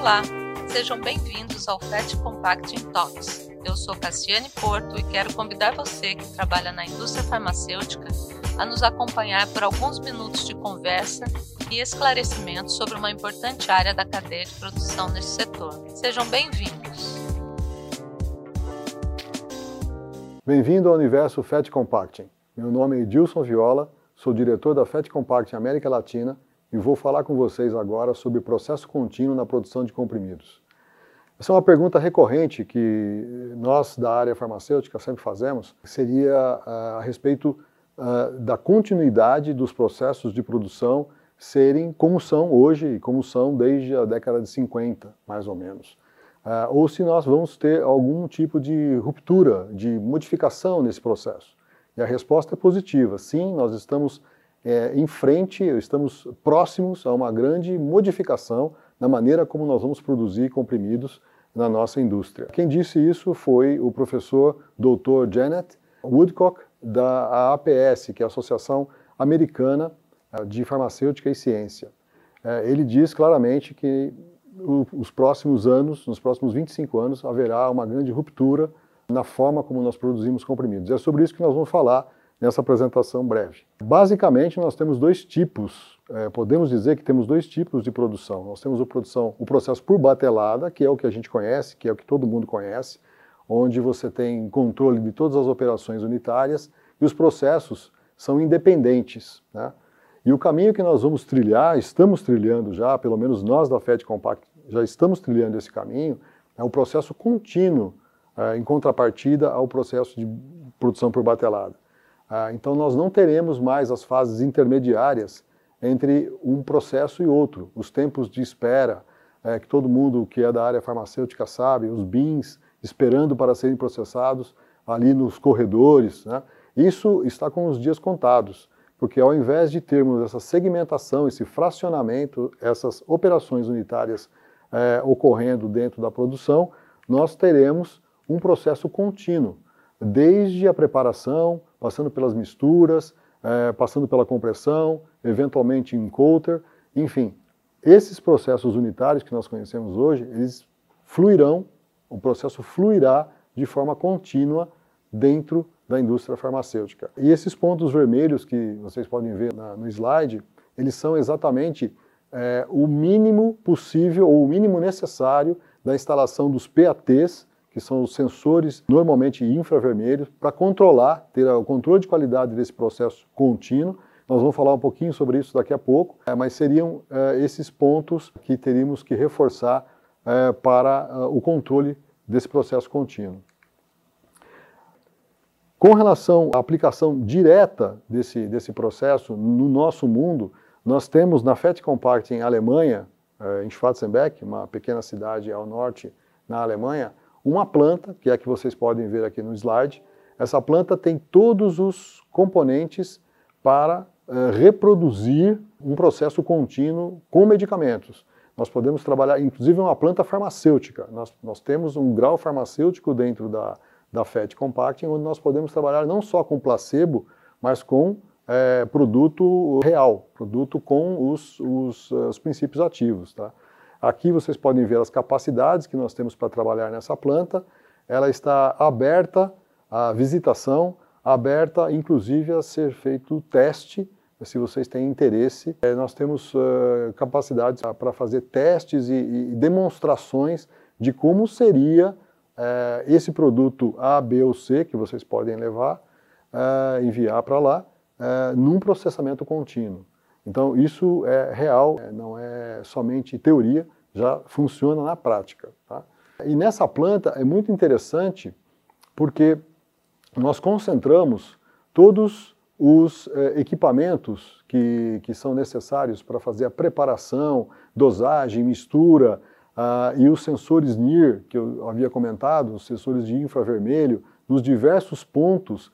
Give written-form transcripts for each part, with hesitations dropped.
Olá, sejam bem-vindos ao Fette Compacting Talks. Eu sou Cassiane Porto e quero convidar você que trabalha na indústria farmacêutica a nos acompanhar por alguns minutos de conversa e esclarecimento sobre uma importante área da cadeia de produção neste setor. Sejam bem-vindos. Bem-vindo ao universo Fette Compacting. Meu nome é Edilson Viola, sou diretor da Fette Compacting América Latina e vou falar com vocês agora sobre processo contínuo na produção de comprimidos. Essa é uma pergunta recorrente que nós da área farmacêutica sempre fazemos, que seria a respeito da continuidade dos processos de produção serem como são hoje e como são desde a década de 50, mais ou menos. Ou se nós vamos ter algum tipo de ruptura, de modificação nesse processo. E a resposta é positiva. Sim, nós estamos em frente, estamos próximos a uma grande modificação na maneira como nós vamos produzir comprimidos na nossa indústria. Quem disse isso foi o professor Dr. Janet Woodcock, da AAPS, que é a Associação Americana de Farmacêutica e Ciência. Ele diz claramente que nos próximos 25 anos, haverá uma grande ruptura na forma como nós produzimos comprimidos. É sobre isso que nós vamos falar nessa apresentação breve. Basicamente, nós temos dois tipos, podemos dizer que temos dois tipos de produção. Nós temos o processo por batelada, que é o que a gente conhece, que é o que todo mundo conhece, onde você tem controle de todas as operações unitárias e os processos são independentes, né? E o caminho que nós vamos trilhar, estamos trilhando já, pelo menos nós da Fette Compacting já estamos trilhando esse caminho, é um processo contínuo em contrapartida ao processo de produção por batelada. Então nós não teremos mais as fases intermediárias entre um processo e outro, os tempos de espera, que todo mundo que é da área farmacêutica sabe, os bins esperando para serem processados ali nos corredores, né? Isso está com os dias contados. Porque ao invés de termos essa segmentação, esse fracionamento, essas operações unitárias ocorrendo dentro da produção, nós teremos um processo contínuo, desde a preparação, passando pelas misturas, passando pela compressão, eventualmente em coater, enfim. Esses processos unitários que nós conhecemos hoje, eles fluirão, o processo fluirá de forma contínua dentro da indústria farmacêutica. E esses pontos vermelhos que vocês podem ver no slide, eles são exatamente o mínimo possível ou o mínimo necessário da instalação dos PATs, que são os sensores normalmente infravermelhos, para controlar, ter o controle de qualidade desse processo contínuo. Nós vamos falar um pouquinho sobre isso daqui a pouco, mas seriam esses pontos que teríamos que reforçar para o controle desse processo contínuo. Com relação à aplicação direta desse processo no nosso mundo, nós temos na Fette Compacting em Alemanha, em Schwarzenbeck, uma pequena cidade ao norte na Alemanha, uma planta, que é a que vocês podem ver aqui no slide. Essa planta tem todos os componentes para reproduzir um processo contínuo com medicamentos. Nós podemos trabalhar, inclusive, uma planta farmacêutica. Nós temos um grau farmacêutico dentro da Fette Compacting, onde nós podemos trabalhar não só com placebo, mas com produto real, produto com os princípios ativos, tá? Aqui vocês podem ver as capacidades que nós temos para trabalhar nessa planta. Ela está aberta à visitação, aberta inclusive a ser feito teste, se vocês têm interesse. Nós temos capacidades para fazer testes e demonstrações de como seria esse produto A, B ou C, que vocês podem levar, enviar para lá, num processamento contínuo. Então isso é real, não é somente teoria, já funciona na prática, tá? E nessa planta é muito interessante porque nós concentramos todos os equipamentos que são necessários para fazer a preparação, dosagem, mistura, e os sensores NIR, que eu havia comentado, os sensores de infravermelho, nos diversos pontos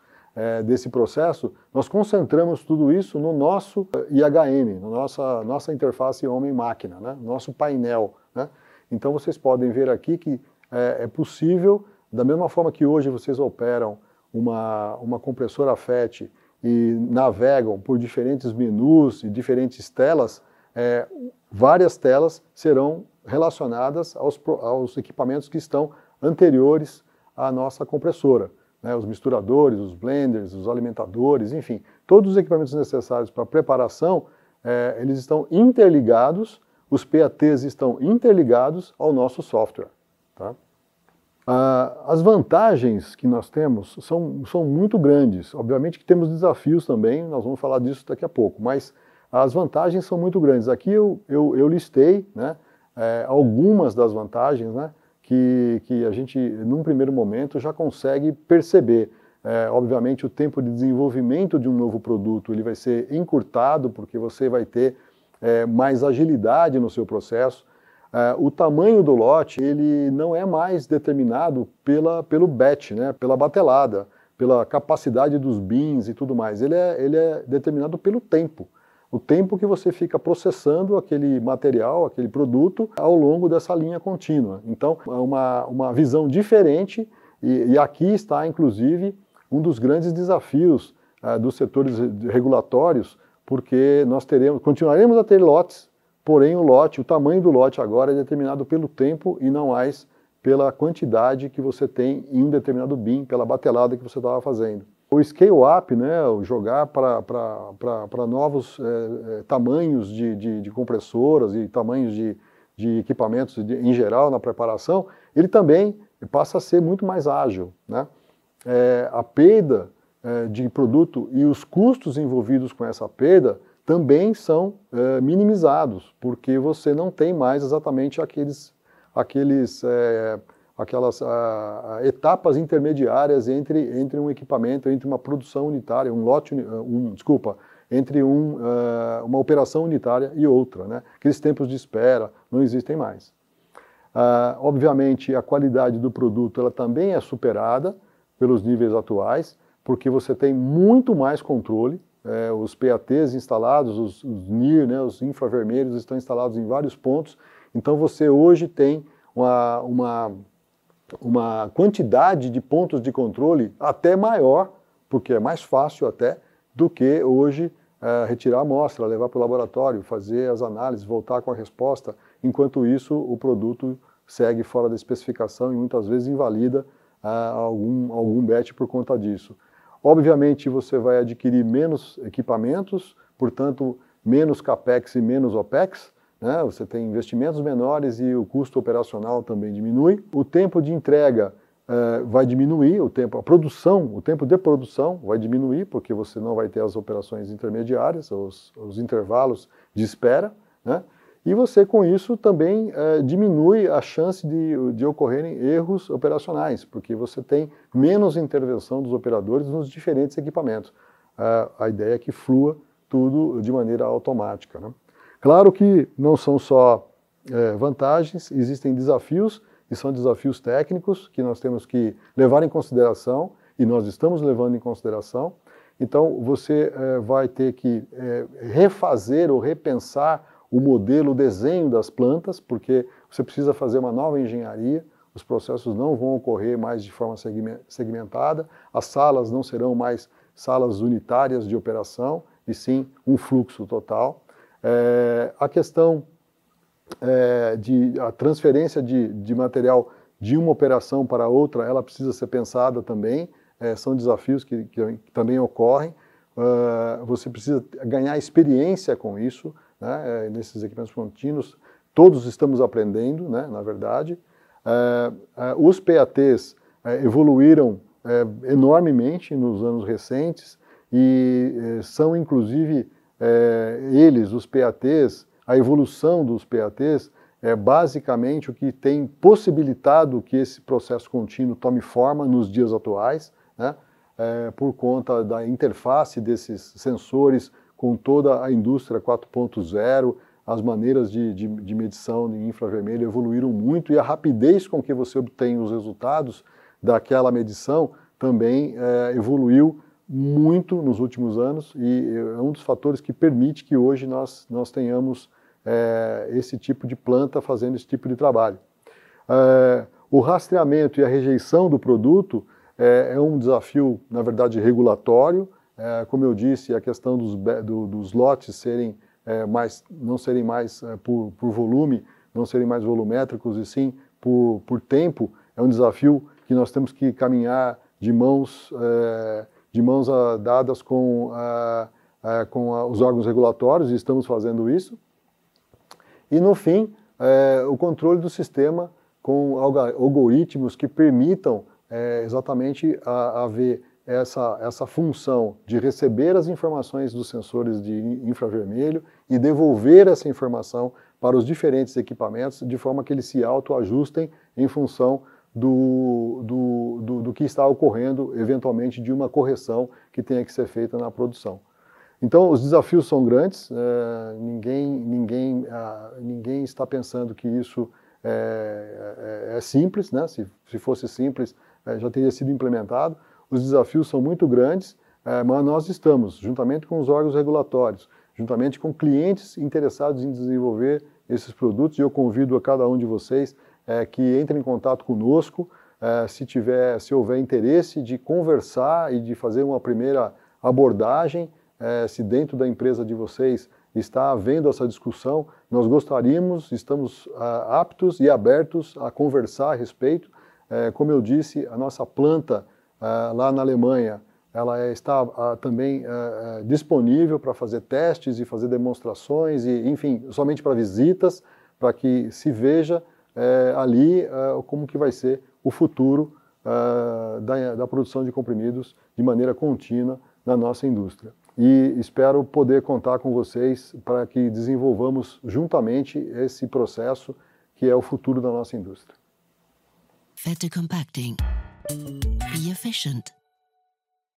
desse processo, nós concentramos tudo isso no nosso IHM, na nossa interface homem-máquina, né? Nosso painel, né? Então vocês podem ver aqui que é possível, da mesma forma que hoje vocês operam uma compressora FET e navegam por diferentes menus e diferentes telas, várias telas serão relacionadas aos equipamentos que estão anteriores à nossa compressora, né? Os misturadores, os blenders, os alimentadores, enfim, todos os equipamentos necessários para a preparação, eles estão interligados, os PATs estão interligados ao nosso software. Tá? As vantagens que nós temos são muito grandes. Obviamente que temos desafios também, nós vamos falar disso daqui a pouco, mas as vantagens são muito grandes. Aqui eu listei, né, algumas das vantagens, né, que a gente, num primeiro momento, já consegue perceber. Obviamente, o tempo de desenvolvimento de um novo produto ele vai ser encurtado, porque você vai ter mais agilidade no seu processo. O tamanho do lote ele não é mais determinado pelo batch, né, pela batelada, pela capacidade dos bins e tudo mais. Ele é determinado pelo tempo. O tempo que você fica processando aquele material, aquele produto, ao longo dessa linha contínua. Então, é uma visão diferente, e aqui está, inclusive, um dos grandes desafios dos setores regulatórios, porque nós continuaremos a ter lotes, porém o tamanho do lote agora é determinado pelo tempo e não mais pela quantidade que você tem em um determinado bin, pela batelada que você estava fazendo. O scale-up, né, o jogar para novos tamanhos de compressoras e tamanhos de equipamentos em geral na preparação, ele também passa a ser muito mais ágil. Né? A perda de produto e os custos envolvidos com essa perda também são minimizados, porque você não tem mais exatamente aquelas etapas intermediárias entre um equipamento, entre uma produção unitária, uma operação unitária e outra, né? Aqueles tempos de espera não existem mais. Obviamente, a qualidade do produto ela também é superada pelos níveis atuais, porque você tem muito mais controle, os PATs instalados, os NIR, né, os infravermelhos estão instalados em vários pontos, então você hoje tem uma quantidade de pontos de controle até maior, porque é mais fácil até, do que hoje retirar a amostra, levar para o laboratório, fazer as análises, voltar com a resposta. Enquanto isso, o produto segue fora da especificação e muitas vezes invalida algum batch por conta disso. Obviamente, você vai adquirir menos equipamentos, portanto, menos CAPEX e menos OPEX, né? Você tem investimentos menores e o custo operacional também diminui. O tempo de entrega vai diminuir, o tempo de produção vai diminuir, porque você não vai ter as operações intermediárias, os intervalos de espera, né? E você, com isso, também diminui a chance de ocorrerem erros operacionais, porque você tem menos intervenção dos operadores nos diferentes equipamentos. A ideia é que flua tudo de maneira automática, né? Claro que não são só vantagens, existem desafios, e são desafios técnicos que nós temos que levar em consideração, e nós estamos levando em consideração. Então, você vai ter que refazer ou repensar o modelo, o desenho das plantas, porque você precisa fazer uma nova engenharia, os processos não vão ocorrer mais de forma segmentada, as salas não serão mais salas unitárias de operação, e sim um fluxo total. A questão a transferência de material de uma operação para outra, ela precisa ser pensada também, são desafios que também ocorrem, você precisa ganhar experiência com isso, né, nesses equipamentos contínuos, todos estamos aprendendo, né, na verdade. Os PATs evoluíram enormemente nos anos recentes e são, inclusive, os PATs, a evolução dos PATs é basicamente o que tem possibilitado que esse processo contínuo tome forma nos dias atuais, né, por conta da interface desses sensores com toda a indústria 4.0, as maneiras de medição em infravermelho evoluíram muito, e a rapidez com que você obtém os resultados daquela medição também evoluiu muito nos últimos anos, e é um dos fatores que permite que hoje nós tenhamos esse tipo de planta fazendo esse tipo de trabalho. O rastreamento e a rejeição do produto é um desafio, na verdade, regulatório. Como eu disse, a questão dos lotes serem mas não serem mais por volume, não serem mais volumétricos, e sim por tempo, é um desafio que nós temos que caminhar de mãos dadas com os órgãos regulatórios, e estamos fazendo isso. E, no fim, o controle do sistema com algoritmos que permitam exatamente haver essa função de receber as informações dos sensores de infravermelho e devolver essa informação para os diferentes equipamentos, de forma que eles se autoajustem em função do que está ocorrendo, eventualmente, de uma correção que tenha que ser feita na produção. Então, os desafios são grandes, ninguém está pensando que isso é simples, né? Se fosse simples, já teria sido implementado. Os desafios são muito grandes, mas nós estamos, juntamente com os órgãos regulatórios, juntamente com clientes interessados em desenvolver esses produtos, e eu convido a cada um de vocês que entre em contato conosco, se houver interesse de conversar e de fazer uma primeira abordagem. Se dentro da empresa de vocês está havendo essa discussão, nós gostaríamos, estamos aptos e abertos a conversar a respeito. Como eu disse, a nossa planta lá na Alemanha, ela está também disponível para fazer testes e fazer demonstrações, e, enfim, somente para visitas, para que se veja ali como que vai ser o futuro da produção de comprimidos de maneira contínua na nossa indústria. E espero poder contar com vocês para que desenvolvamos juntamente esse processo que é o futuro da nossa indústria. Fette Compacting. Be efficient.